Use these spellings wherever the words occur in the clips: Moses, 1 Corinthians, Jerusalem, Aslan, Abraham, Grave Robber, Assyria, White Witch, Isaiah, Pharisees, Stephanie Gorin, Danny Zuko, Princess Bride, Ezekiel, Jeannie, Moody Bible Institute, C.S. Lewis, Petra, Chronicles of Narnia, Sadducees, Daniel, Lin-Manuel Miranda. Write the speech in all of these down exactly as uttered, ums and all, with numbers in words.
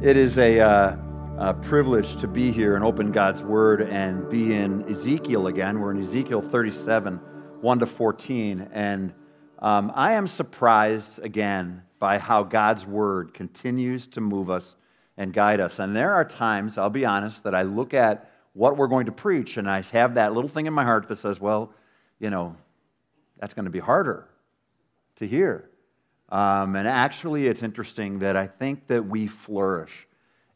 It is a, uh, a privilege to be here and open God's Word and be in Ezekiel again. We're in Ezekiel thirty-seven, one to fourteen, and um, I am surprised again by how God's Word continues to move us and guide us. And there are times, I'll be honest, that I look at what we're going to preach and I have that little thing in my heart that says, well, you know, that's going to be harder to hear. Um, and actually, it's interesting that I think that we flourish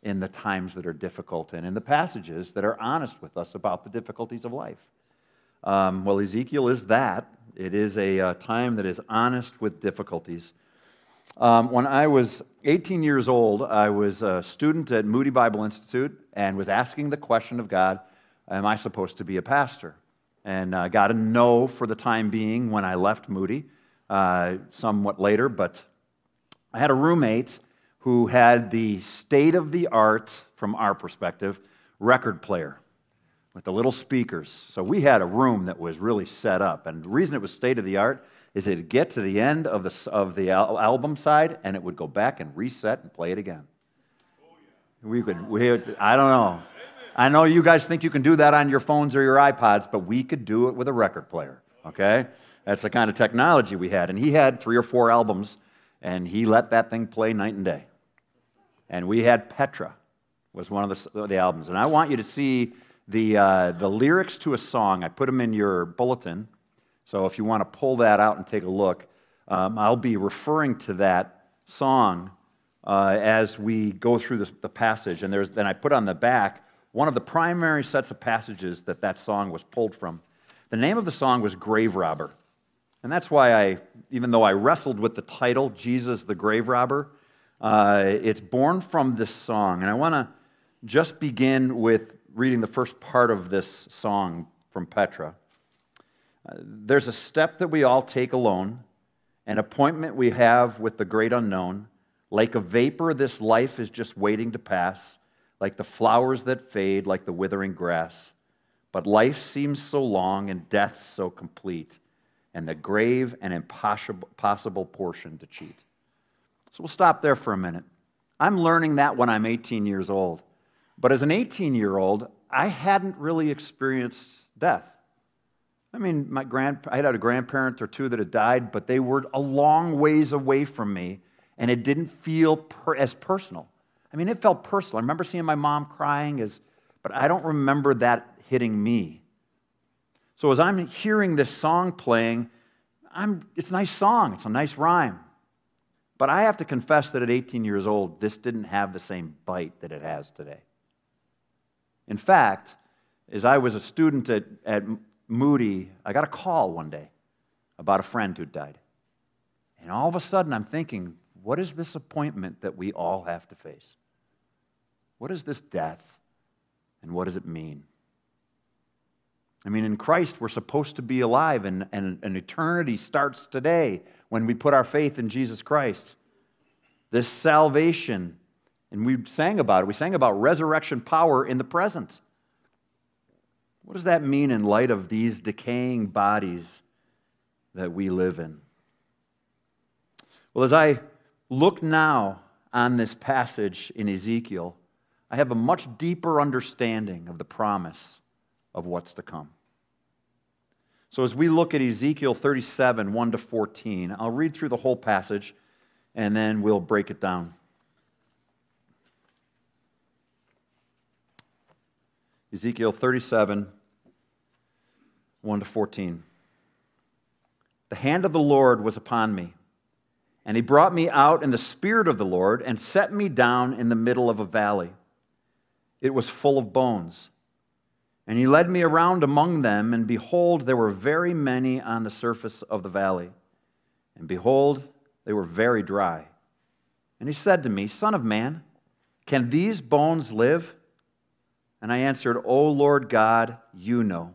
in the times that are difficult and in the passages that are honest with us about the difficulties of life. Um, well, Ezekiel is that. It is a uh, time that is honest with difficulties. Um, when I was eighteen years old, I was a student at Moody Bible Institute and was asking the question of God, am I supposed to be a pastor? And I uh, got a no for the time being when I left Moody. Uh, somewhat later, but I had a roommate who had the state-of-the-art, from our perspective, record player with the little speakers. So we had a room that was really set up, and the reason it was state-of-the-art is it'd get to the end of the of the al- album side, and it would go back and reset and play it again. Oh, yeah. We could, we, I don't know. Amen. I know you guys think you can do that on your phones or your iPods, but we could do it with a record player, okay? That's the kind of technology we had. And he had three or four albums, and he let that thing play night and day. And we had Petra, was one of the, the albums. And I want you to see the, uh, the lyrics to a song. I put them in your bulletin. So if you want to pull that out and take a look, um, I'll be referring to that song uh, as we go through the, the passage. And there's, then I put on the back one of the primary sets of passages that that song was pulled from. The name of the song was Grave Robber. And that's why I, even though I wrestled with the title, Jesus the Grave Robber, uh, it's born from this song. And I want to just begin with reading the first part of this song from Petra. Uh, There's a step that we all take alone, an appointment we have with the great unknown. Like a vapor, this life is just waiting to pass, like the flowers that fade, like the withering grass. But life seems so long and death so complete, and the grave and impossible portion to cheat. So we'll stop there for a minute. I'm learning that when I'm eighteen years old. But as an eighteen-year-old, I hadn't really experienced death. I mean, my grand I had a grandparent or two that had died, but they were a long ways away from me, and it didn't feel per- as personal. I mean, it felt personal. I remember seeing my mom crying, as, but I don't remember that hitting me. So as I'm hearing this song playing, I'm, it's a nice song, it's a nice rhyme. But I have to confess that at eighteen years old, this didn't have the same bite that it has today. In fact, as I was a student at, at Moody, I got a call one day about a friend who died. And all of a sudden I'm thinking, what is this appointment that we all have to face? What is this death, and what does it mean? I mean, in Christ, we're supposed to be alive, and, and, and eternity starts today when we put our faith in Jesus Christ. This salvation, and we sang about it. We sang about resurrection power in the present. What does that mean in light of these decaying bodies that we live in? Well, as I look now on this passage in Ezekiel, I have a much deeper understanding of the promise of what's to come. So as we look at Ezekiel thirty-seven, one to fourteen, I'll read through the whole passage, and then we'll break it down. Ezekiel thirty-seven, one to fourteen. The hand of the Lord was upon me, and he brought me out in the spirit of the Lord and set me down in the middle of a valley. It was full of bones. And he led me around among them, and behold, there were very many on the surface of the valley. And behold, they were very dry. And he said to me, Son of man, can these bones live? And I answered, O Lord God, you know.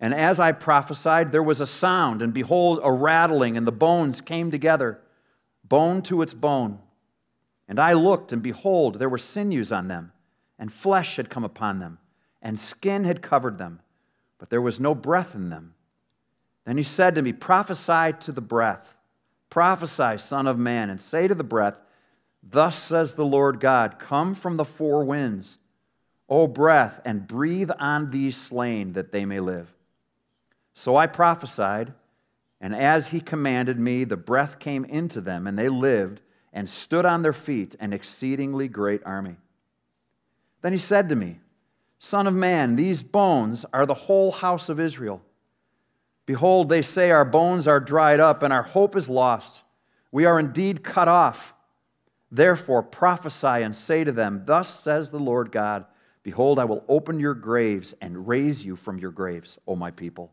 and as I prophesied, there was a sound, and behold, a rattling, and the bones came together, bone to its bone. And I looked, and behold, there were sinews on them, and flesh had come upon them, and skin had covered them, but there was no breath in them. Then he said to me, prophesy to the breath, prophesy, Son of Man, and say to the breath, thus says the Lord God, come from the four winds, O breath, and breathe on these slain, that they may live. So I prophesied, and as he commanded me, the breath came into them, and they lived, and stood on their feet, an exceedingly great army. Then he said to me, Son of man, these bones are the whole house of Israel. Behold, they say, our bones are dried up, and our hope is lost. We are indeed cut off. Therefore prophesy and say to them, thus says the Lord God, behold, I will open your graves and raise you from your graves, O my people,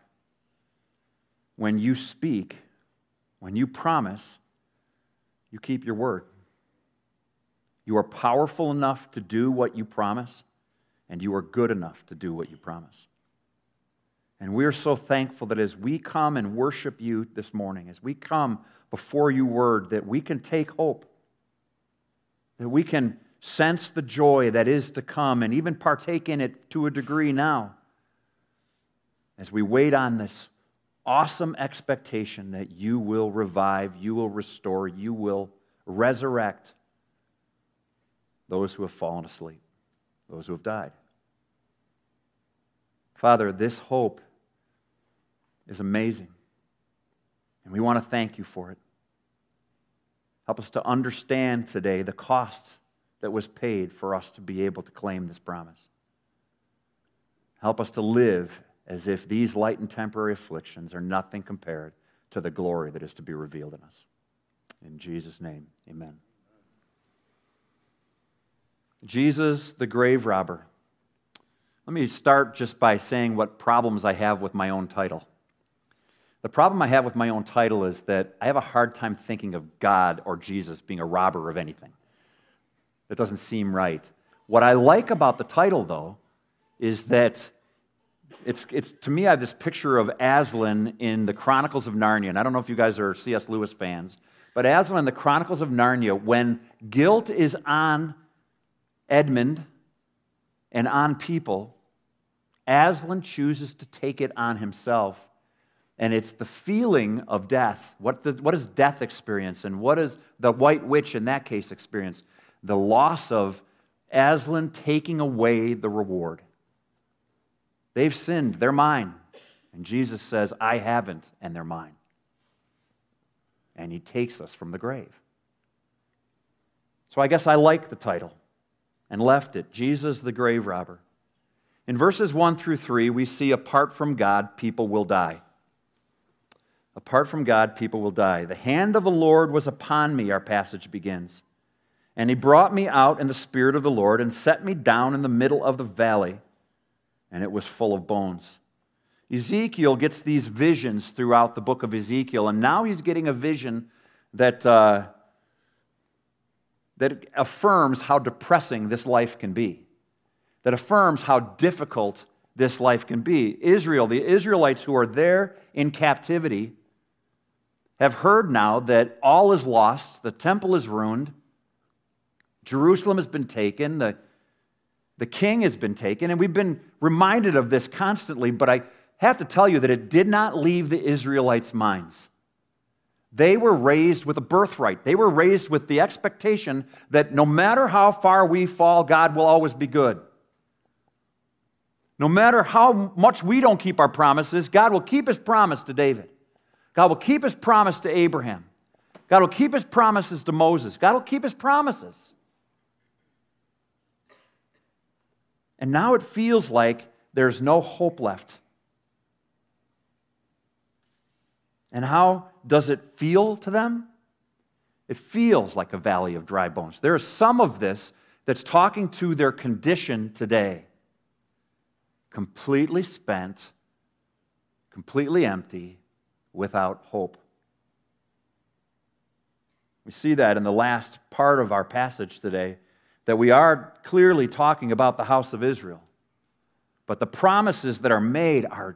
when you speak, when you promise, you keep your word. You are powerful enough to do what you promise, and you are good enough to do what you promise. And we are so thankful that as we come and worship you this morning, as we come before your word, that we can take hope, that we can sense the joy that is to come and even partake in it to a degree now, as we wait on this awesome expectation that you will revive, you will restore, you will resurrect those who have fallen asleep, those who have died. Father, this hope is amazing, and we want to thank you for it. Help us to understand today the cost that was paid for us to be able to claim this promise. Help us to live as if these light and temporary afflictions are nothing compared to the glory that is to be revealed in us. In Jesus' name, amen. Jesus, the grave robber. Let me start just by saying what problems I have with my own title. The problem I have with my own title is that I have a hard time thinking of God or Jesus being a robber of anything. That doesn't seem right. What I like about the title, though, is that It's, it's, to me, I have this picture of Aslan in the Chronicles of Narnia, and I don't know if you guys are C S Lewis fans, but Aslan in the Chronicles of Narnia, when guilt is on Edmund and on people, Aslan chooses to take it on himself, and it's the feeling of death. What, the, what does death experience, and what does the White Witch in that case experience? The loss of Aslan taking away the reward. They've sinned, they're mine. And Jesus says, I haven't, and they're mine. And he takes us from the grave. So I guess I like the title and left it, Jesus the Grave Robber. In verses one through three, we see apart from God, people will die. Apart from God, people will die. The hand of the Lord was upon me, our passage begins. And he brought me out in the spirit of the Lord and set me down in the middle of the valley, and it was full of bones. Ezekiel gets these visions throughout the book of Ezekiel, and now he's getting a vision that, uh, that affirms how depressing this life can be, that affirms how difficult this life can be. Israel, the Israelites who are there in captivity, have heard now that all is lost, the temple is ruined, Jerusalem has been taken, the The king has been taken, and we've been reminded of this constantly, but I have to tell you that it did not leave the Israelites' minds. They were raised with a birthright. They were raised with the expectation that no matter how far we fall, God will always be good. No matter how much we don't keep our promises, God will keep his promise to David. God will keep his promise to Abraham. God will keep his promises to Moses. God will keep his promises. And now it feels like there's no hope left. And how does it feel to them? It feels like a valley of dry bones. There is some of this that's talking to their condition today. Completely spent, completely empty, without hope. We see that in the last part of our passage today, that we are clearly talking about the house of Israel. But the promises that are made are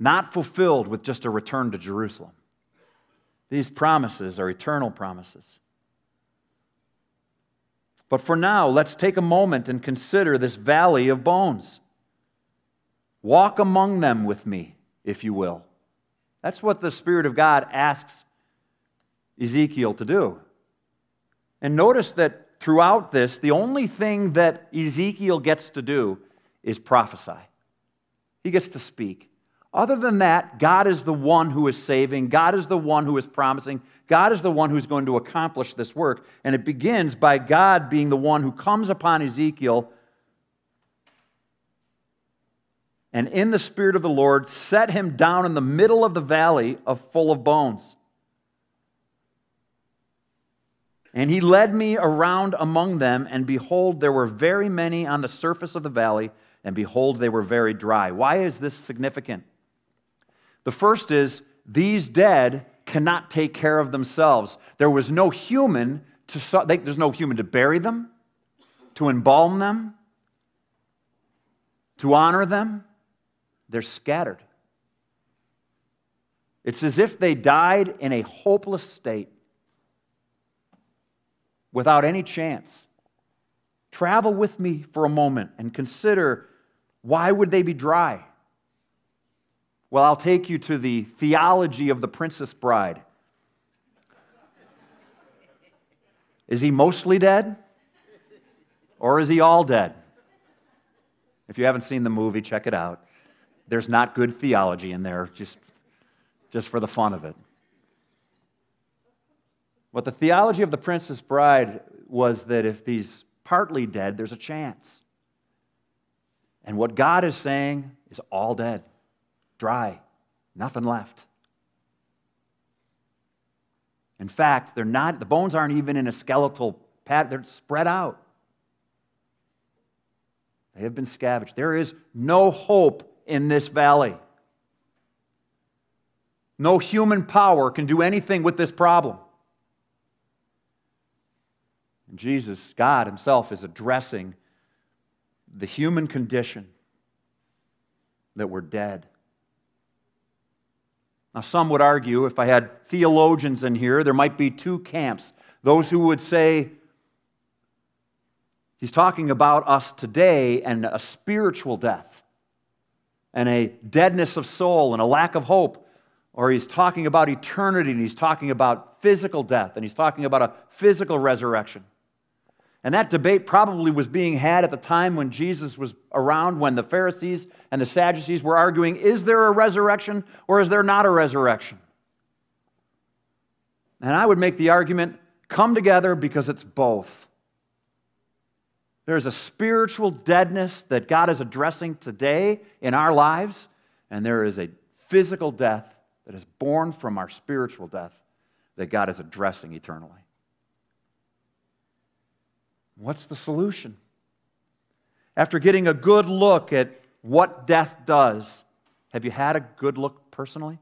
not fulfilled with just a return to Jerusalem. These promises are eternal promises. But for now, let's take a moment and consider this valley of bones. Walk among them with me, if you will. That's what the Spirit of God asks Ezekiel to do. And notice that throughout this, the only thing that Ezekiel gets to do is prophesy. He gets to speak. Other than that, God is the one who is saving. God is the one who is promising. God is the one who's going to accomplish this work. And it begins by God being the one who comes upon Ezekiel and in the Spirit of the Lord set him down in the middle of the valley of full of bones. And he led me around among them, and behold, there were very many on the surface of the valley, and behold, they were very dry. Why is this significant? The first is, these dead cannot take care of themselves. There was no human to, they, there's no human to bury them, to embalm them, to honor them. They're scattered. It's as if they died in a hopeless state, without any chance. Travel with me for a moment and consider, why would they be dry? Well, I'll take you to the theology of the Princess Bride. Is he mostly dead? Or is he all dead? If you haven't seen the movie, check it out. There's not good theology in there, just, just for the fun of it. But the theology of the Princess Bride was that if he's partly dead, there's a chance. And what God is saying is all dead. Dry, nothing left. In fact, they're not, the bones aren't even in a skeletal pattern, they're spread out. They have been scavenged. There is no hope in this valley. No human power can do anything with this problem. And Jesus, God himself, is addressing the human condition, that we're dead. Now, some would argue, if I had theologians in here, there might be two camps. Those who would say, he's talking about us today and a spiritual death and a deadness of soul and a lack of hope. Or he's talking about eternity and he's talking about physical death and he's talking about a physical resurrection. And that debate probably was being had at the time when Jesus was around, when the Pharisees and the Sadducees were arguing, is there a resurrection or is there not a resurrection? And I would make the argument, come together because it's both. There's a spiritual deadness that God is addressing today in our lives, and there is a physical death that is born from our spiritual death that God is addressing eternally. What's the solution? After getting a good look at what death does, have you had a good look personally?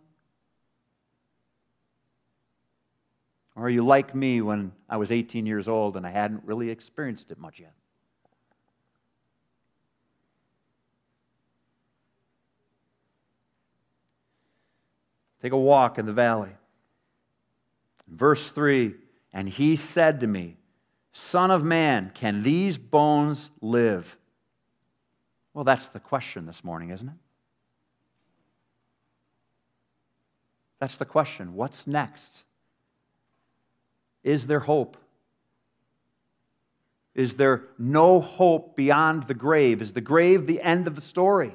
Or are you like me when I was eighteen years old and I hadn't really experienced it much yet? Take a walk in the valley. Verse three, and he said to me, Son of man, can these bones live? Well, that's the question this morning, isn't it? That's the question. What's next? Is there hope? Is there no hope beyond the grave? Is the grave the end of the story?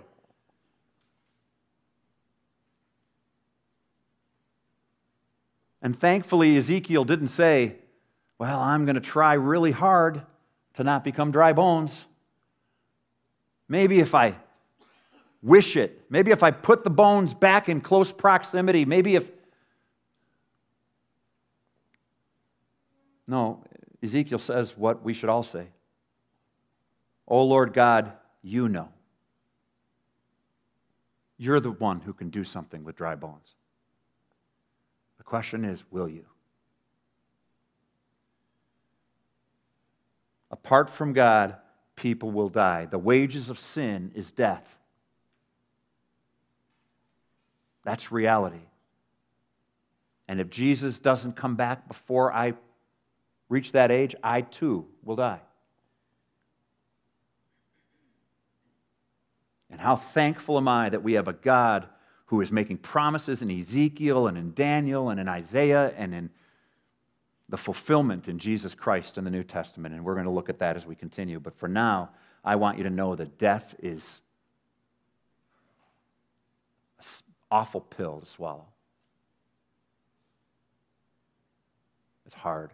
And thankfully, Ezekiel didn't say, well, I'm going to try really hard to not become dry bones. Maybe if I wish it, maybe if I put the bones back in close proximity, maybe if... No, Ezekiel says what we should all say. Oh, Lord God, you know. You're the one who can do something with dry bones. The question is, will you? Apart from God, people will die. The wages of sin is death. That's reality. And if Jesus doesn't come back before I reach that age, I too will die. And how thankful am I that we have a God who is making promises in Ezekiel and in Daniel and in Isaiah and in the fulfillment in Jesus Christ in the New Testament. And we're going to look at that as we continue. But for now, I want you to know that death is an awful pill to swallow. It's hard.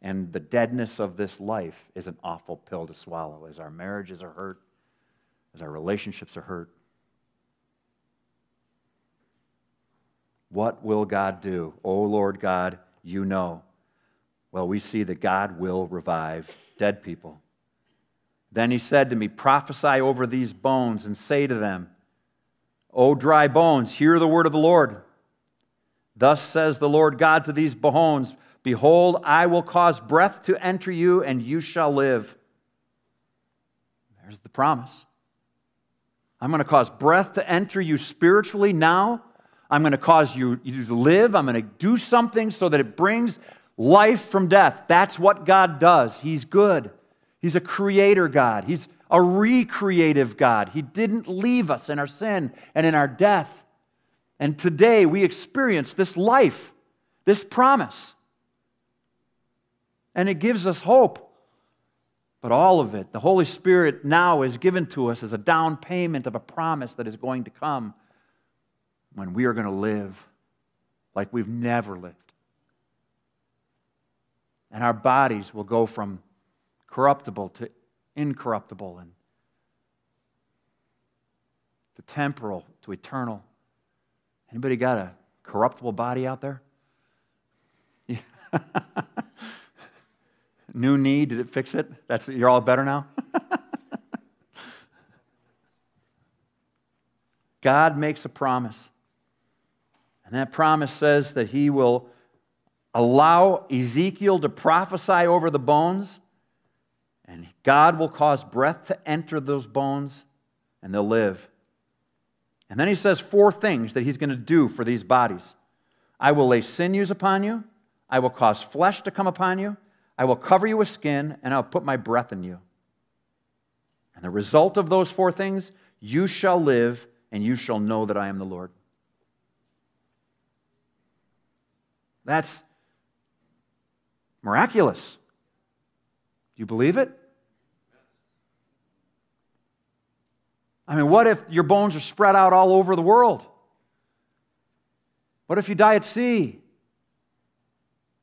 And the deadness of this life is an awful pill to swallow as our marriages are hurt, as our relationships are hurt. What will God do? Oh, Lord God, you know. Well, we see that God will revive dead people. Then he said to me, prophesy over these bones and say to them, O dry bones, hear the word of the Lord. Thus says the Lord God to these bones, behold, I will cause breath to enter you, and you shall live. There's the promise. I'm going to cause breath to enter you spiritually now. I'm going to cause you, you to live. I'm going to do something so that it brings life from death. That's what God does. He's good. He's a creator God. He's a recreative God. He didn't leave us in our sin and in our death. And today we experience this life, this promise. And it gives us hope. But all of it, the Holy Spirit now is given to us as a down payment of a promise that is going to come when we are going to live like we've never lived. And our bodies will go from corruptible to incorruptible and to temporal to eternal. Anybody got a corruptible body out there? Yeah. New knee, did it fix it? That's, you're all better now? God makes a promise. And that promise says that he will allow Ezekiel to prophesy over the bones, and God will cause breath to enter those bones, and they'll live. And then he says four things that he's going to do for these bodies. I will lay sinews upon you. I will cause flesh to come upon you. I will cover you with skin, and I'll put my breath in you. And the result of those four things, you shall live, and you shall know that I am the Lord. That's miraculous. Do you believe it? I mean, what if your bones are spread out all over the world? What if you die at sea?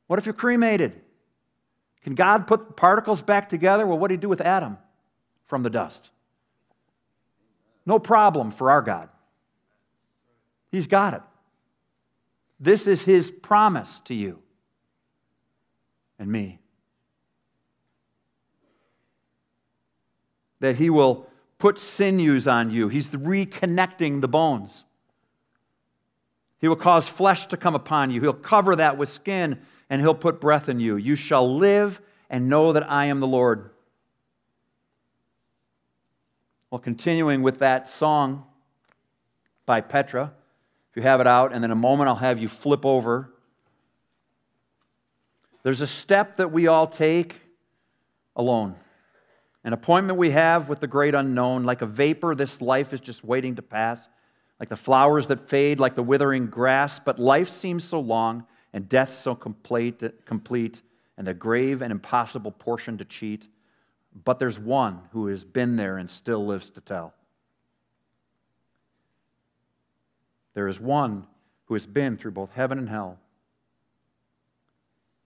What if you're cremated? Can God put particles back together? Well, what did he do with Adam from the dust? No problem for our God. He's got it. This is his promise to you and me. That he will put sinews on you. He's reconnecting the bones. He will cause flesh to come upon you. He'll cover that with skin, and he'll put breath in you. You shall live and know that I am the Lord. Well, continuing with that song by Petra, if you have it out, and in a moment I'll have you flip over. There's a step that we all take alone, an appointment we have with the great unknown. Like a vapor, this life is just waiting to pass, like the flowers that fade, like the withering grass, but life seems so long, and death so complete, and the grave an impossible portion to cheat. But there's one who has been there and still lives to tell. There is one who has been through both heaven and hell.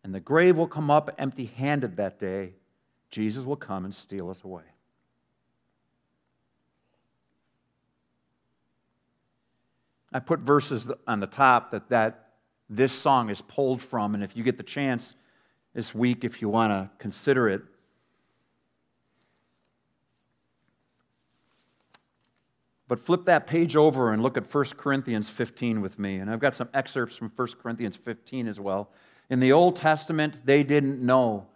And the grave will come up empty-handed that day. Jesus will come and steal us away. I put verses on the top that, that this song is pulled from, and if you get the chance this week, if you want to consider it, but flip that page over and look at First Corinthians fifteen with me. And I've got some excerpts from First Corinthians fifteen as well. In the Old Testament, they didn't know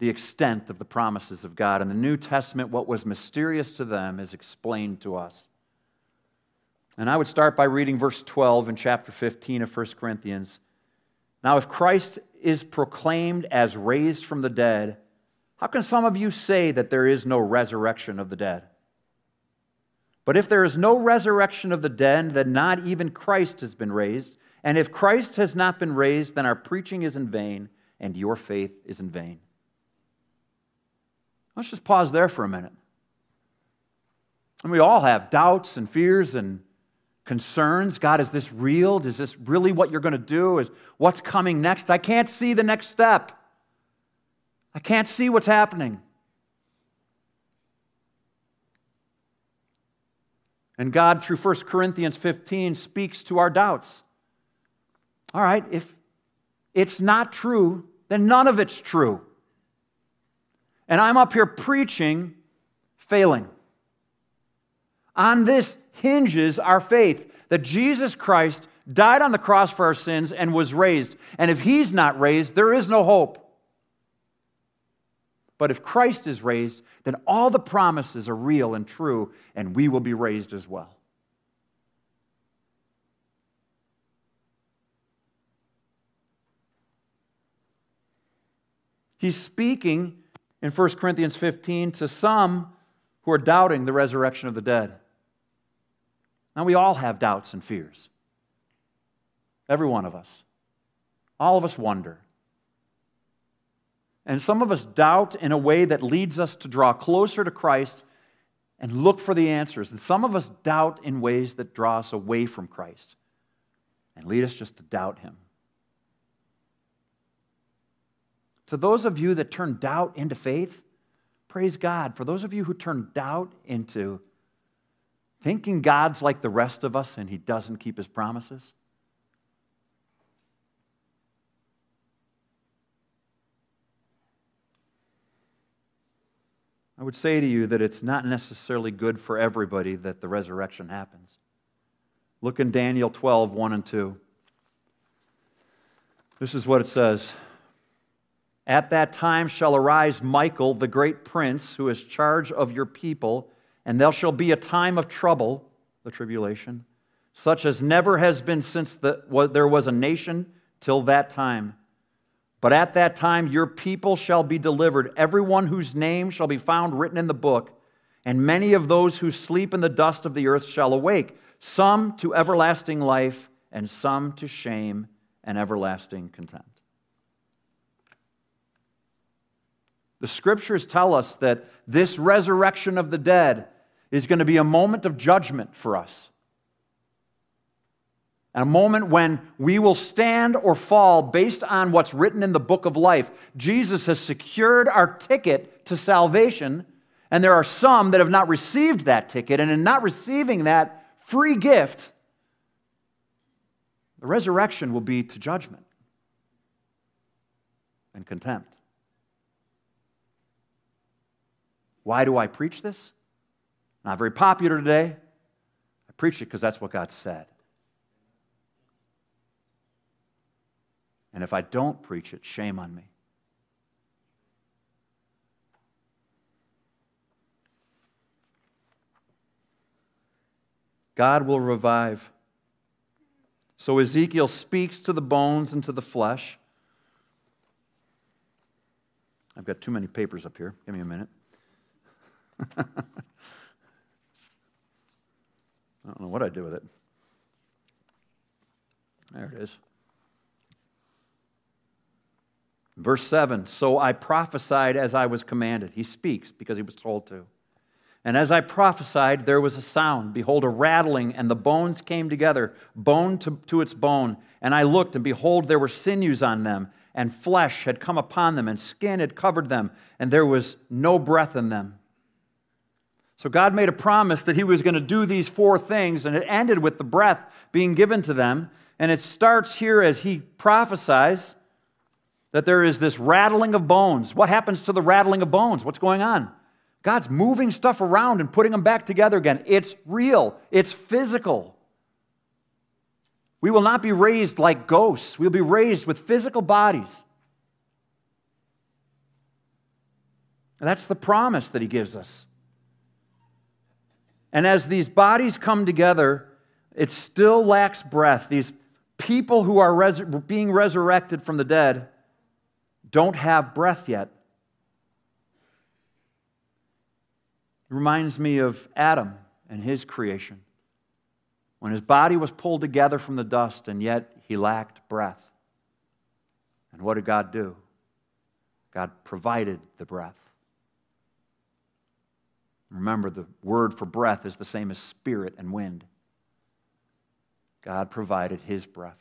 the extent of the promises of God. In the New Testament, what was mysterious to them is explained to us. And I would start by reading verse twelve in chapter fifteen of First Corinthians. Now, if Christ is proclaimed as raised from the dead, how can some of you say that there is no resurrection of the dead? But if there is no resurrection of the dead, then not even Christ has been raised. And if Christ has not been raised, then our preaching is in vain and your faith is in vain. Let's just pause there for a minute. And we all have doubts and fears and concerns. God, is this real? Is this really what you're going to do? Is what's coming next? I can't see the next step. I can't see what's happening. And God, through First Corinthians fifteen, speaks to our doubts. All right, if it's not true, then none of it's true. And I'm up here preaching, failing. On this hinges our faith, that Jesus Christ died on the cross for our sins and was raised. And if he's not raised, there is no hope. But if Christ is raised, then all the promises are real and true, and we will be raised as well. He's speaking in First Corinthians fifteen to some who are doubting the resurrection of the dead. Now, we all have doubts and fears. Every one of us. All of us wonder. And some of us doubt in a way that leads us to draw closer to Christ and look for the answers. And some of us doubt in ways that draw us away from Christ and lead us just to doubt him. To those of you that turn doubt into faith, praise God. For those of you who turn doubt into thinking God's like the rest of us and he doesn't keep his promises, I would say to you that it's not necessarily good for everybody that the resurrection happens. Look in Daniel twelve, one and two. This is what it says. At that time shall arise Michael, the great prince, who is in charge of your people, and there shall be a time of trouble, the tribulation, such as never has been since the, there was a nation till that time. But at that time your people shall be delivered, everyone whose name shall be found written in the book, and many of those who sleep in the dust of the earth shall awake, some to everlasting life, and some to shame and everlasting contempt. The scriptures tell us that this resurrection of the dead is going to be a moment of judgment for us. A moment when we will stand or fall based on what's written in the book of life. Jesus has secured our ticket to salvation, and there are some that have not received that ticket, and in not receiving that free gift, the resurrection will be to judgment and contempt. Why do I preach this? Not very popular today. I preach it because that's what God said. And if I don't preach it, shame on me. God will revive. So Ezekiel speaks to the bones and to the flesh. I've got too many papers up here. Give me a minute. I don't know what I do with it. There it is. Verse seven, so I prophesied as I was commanded. He speaks because he was told to. And as I prophesied, there was a sound. Behold, a rattling, and the bones came together, bone to, to its bone. And I looked, and behold, there were sinews on them, and flesh had come upon them, and skin had covered them, and there was no breath in them. So God made a promise that he was going to do these four things, and it ended with the breath being given to them. And it starts here as he prophesies that there is this rattling of bones. What happens to the rattling of bones? What's going on? God's moving stuff around and putting them back together again. It's real. It's physical. We will not be raised like ghosts. We'll be raised with physical bodies. And that's the promise that he gives us. And as these bodies come together, it still lacks breath. These people who are res- being resurrected from the dead don't have breath yet. It reminds me of Adam and his creation, when his body was pulled together from the dust, and yet he lacked breath. And what did God do? God provided the breath. Remember, the word for breath is the same as spirit and wind. God provided his breath,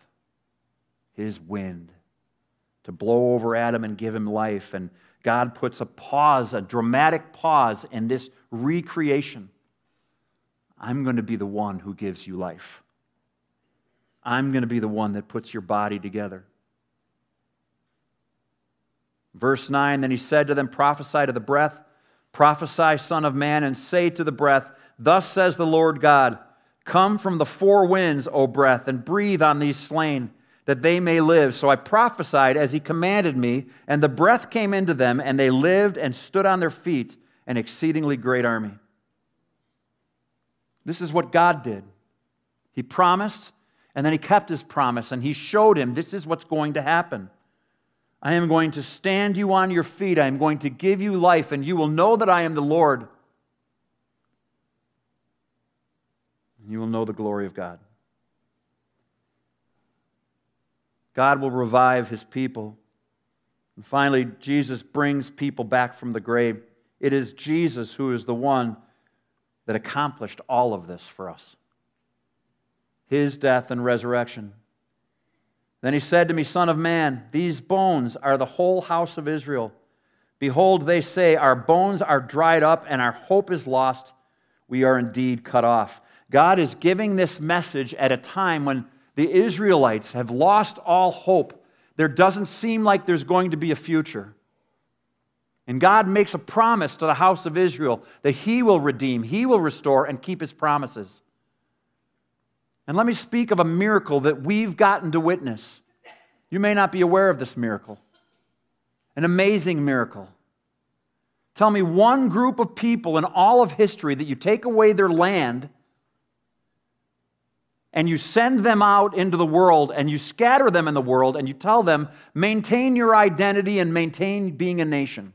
his wind, to blow over Adam and give him life. And God puts a pause, a dramatic pause in this recreation. I'm going to be the one who gives you life. I'm going to be the one that puts your body together. Verse nine, then he said to them, prophesy to the breath, prophesy, son of man, and say to the breath, thus says the Lord God, come from the four winds, O breath, and breathe on these slain, that they may live. So I prophesied as he commanded me, and the breath came into them, and they lived and stood on their feet, an exceedingly great army. This is what God did. He promised, and then he kept his promise, and he showed him, this is what's going to happen. I am going to stand you on your feet. I am going to give you life, and you will know that I am the Lord. And you will know the glory of God. God will revive his people. And finally, Jesus brings people back from the grave. It is Jesus who is the one that accomplished all of this for us. His death and resurrection. Then he said to me, Son of man, these bones are the whole house of Israel. Behold, they say, our bones are dried up and our hope is lost. We are indeed cut off. God is giving this message at a time when the Israelites have lost all hope. There doesn't seem like there's going to be a future. And God makes a promise to the house of Israel that he will redeem, he will restore, and keep his promises. And let me speak of a miracle that we've gotten to witness. You may not be aware of this miracle. An amazing miracle. Tell me one group of people in all of history that you take away their land and you send them out into the world, and you scatter them in the world, and you tell them, maintain your identity and maintain being a nation.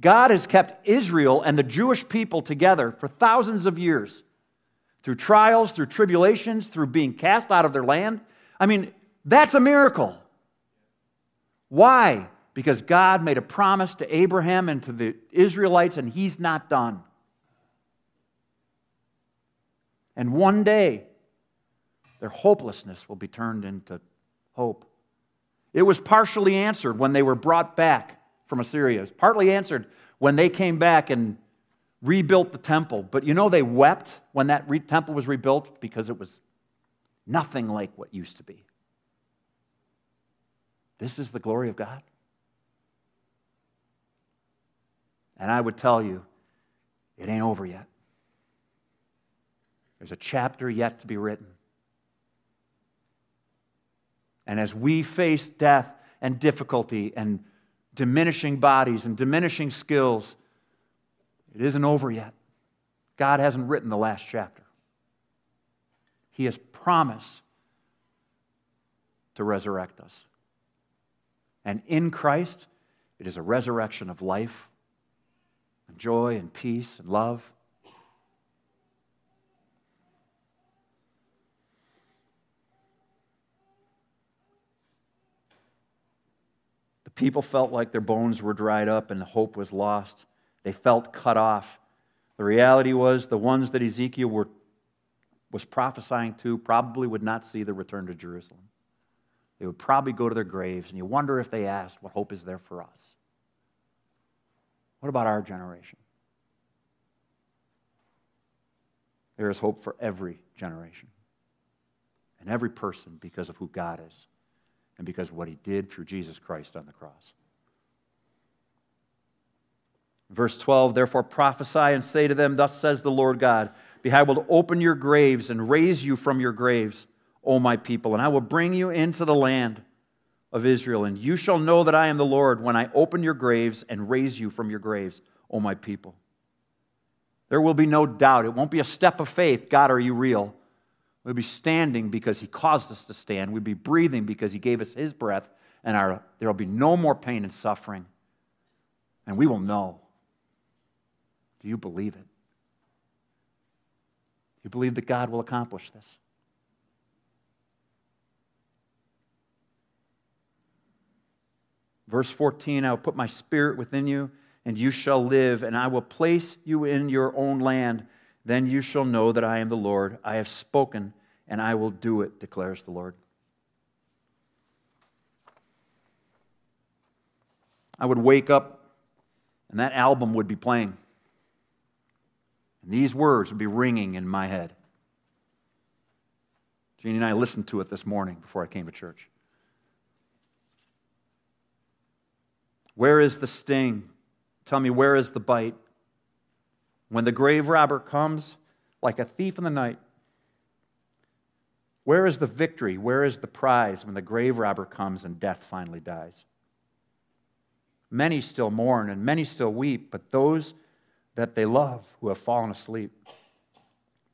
God has kept Israel and the Jewish people together for thousands of years, through trials, through tribulations, through being cast out of their land. I mean, that's a miracle. Why? Because God made a promise to Abraham and to the Israelites, and he's not done. And one day, their hopelessness will be turned into hope. It was partially answered when they were brought back from Assyria. It was partly answered when they came back and rebuilt the temple. But you know, they wept when that re- temple was rebuilt because it was nothing like what used to be. This is the glory of God. And I would tell you, it ain't over yet. There's a chapter yet to be written. And as we face death and difficulty and diminishing bodies and diminishing skills, it isn't over yet. God hasn't written the last chapter. He has promised to resurrect us. And in Christ, it is a resurrection of life and joy and peace and love. The people felt like their bones were dried up and the hope was lost. They felt cut off. The reality was the ones that Ezekiel were, was prophesying to probably would not see the return to Jerusalem. They would probably go to their graves, and you wonder if they asked, what hope is there for us? What about our generation? There is hope for every generation and every person because of who God is and because of what He did through Jesus Christ on the cross. Verse twelve, therefore prophesy and say to them, thus says the Lord God, behold, I will open your graves and raise you from your graves, O my people, and I will bring you into the land of Israel, and you shall know that I am the Lord when I open your graves and raise you from your graves, O my people. There will be no doubt. It won't be a step of faith. God, are you real? We'll be standing because He caused us to stand. We'll be breathing because He gave us His breath, and our, there will be no more pain and suffering, and we will know. Do you believe it? Do you believe that God will accomplish this? Verse fourteen, I will put my spirit within you, and you shall live, and I will place you in your own land. Then you shall know that I am the Lord. I have spoken, and I will do it, declares the Lord. I would wake up, and that album would be playing. And these words would be ringing in my head. Jeannie and I listened to it this morning before I came to church. Where is the sting? Tell me, where is the bite? When the grave robber comes like a thief in the night, where is the victory? Where is the prize when the grave robber comes and death finally dies? Many still mourn and many still weep, but those that they love who have fallen asleep.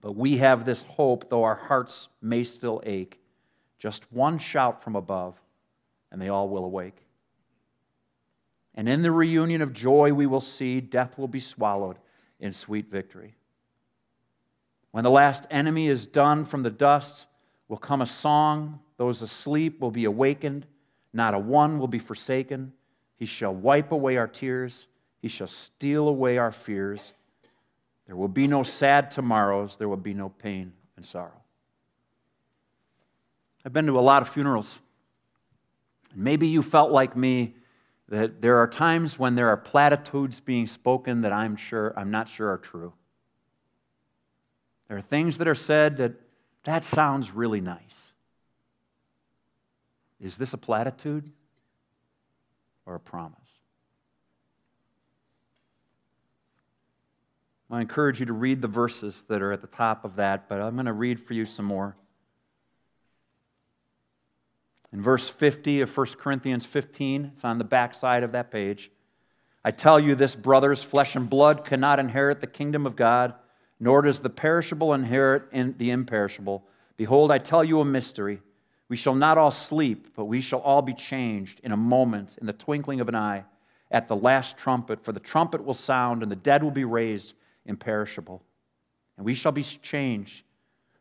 But we have this hope, though our hearts may still ache, just one shout from above, and they all will awake. And in the reunion of joy we will see, death will be swallowed in sweet victory. When the last enemy is done, from the dust will come a song. Those asleep will be awakened. Not a one will be forsaken. He shall wipe away our tears. He shall steal away our fears. There will be no sad tomorrows. There will be no pain and sorrow. I've been to a lot of funerals. Maybe you felt like me that there are times when there are platitudes being spoken that I'm sure I'm not sure are true. There are things that are said that that sounds really nice. Is this a platitude or a promise? I encourage you to read the verses that are at the top of that, but I'm going to read for you some more. In verse fifty of First Corinthians fifteen, it's on the backside of that page. I tell you this, brothers, flesh and blood cannot inherit the kingdom of God, nor does the perishable inherit in the imperishable. Behold, I tell you a mystery. We shall not all sleep, but we shall all be changed in a moment, in the twinkling of an eye, at the last trumpet. For the trumpet will sound, and the dead will be raised imperishable, and we shall be changed.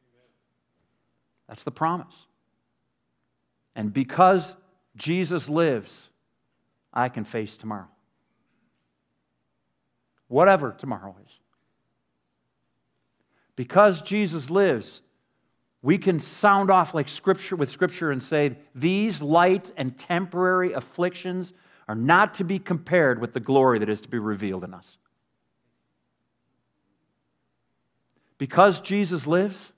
Amen. That's the promise. And because Jesus lives, I can face tomorrow. Whatever tomorrow is. Because Jesus lives, we can sound off like scripture with Scripture and say, these light and temporary afflictions are not to be compared with the glory that is to be revealed in us. Because Jesus lives,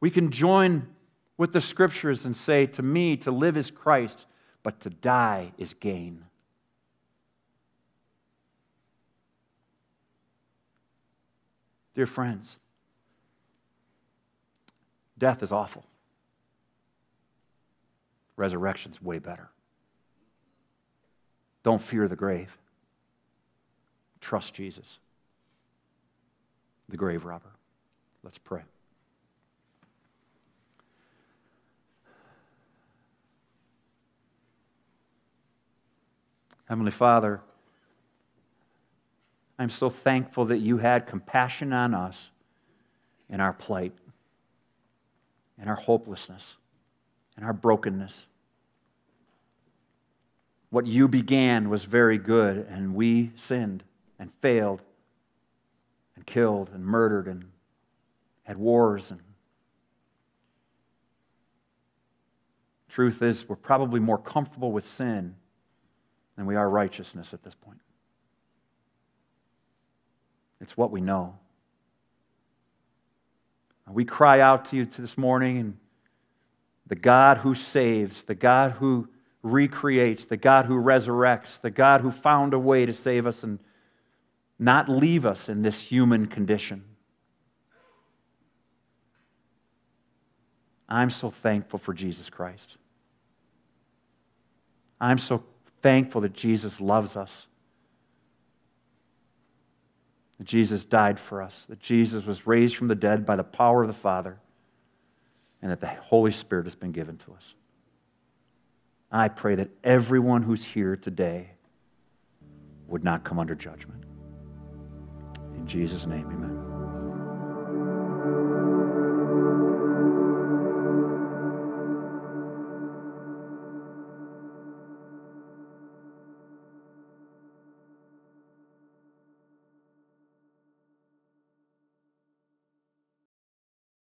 we can join with the Scriptures and say, to me, to live is Christ, but to die is gain. Dear friends, death is awful. Resurrection's way better. Don't fear the grave. Trust Jesus, the grave robber. Let's pray. Heavenly Father, I'm so thankful that you had compassion on us in our plight, in our hopelessness, in our brokenness. What you began was very good, and we sinned and failed and killed and murdered and had wars. And truth is, we're probably more comfortable with sin than we are righteousness at this point. It's what we know. We cry out to you this morning, and the God who saves, the God who recreates, the God who resurrects, the God who found a way to save us and not leave us in this human condition. I'm so thankful for Jesus Christ. I'm so thankful that Jesus loves us, that Jesus died for us, that Jesus was raised from the dead by the power of the Father, and that the Holy Spirit has been given to us. I pray that everyone who's here today would not come under judgment. In Jesus' name, amen.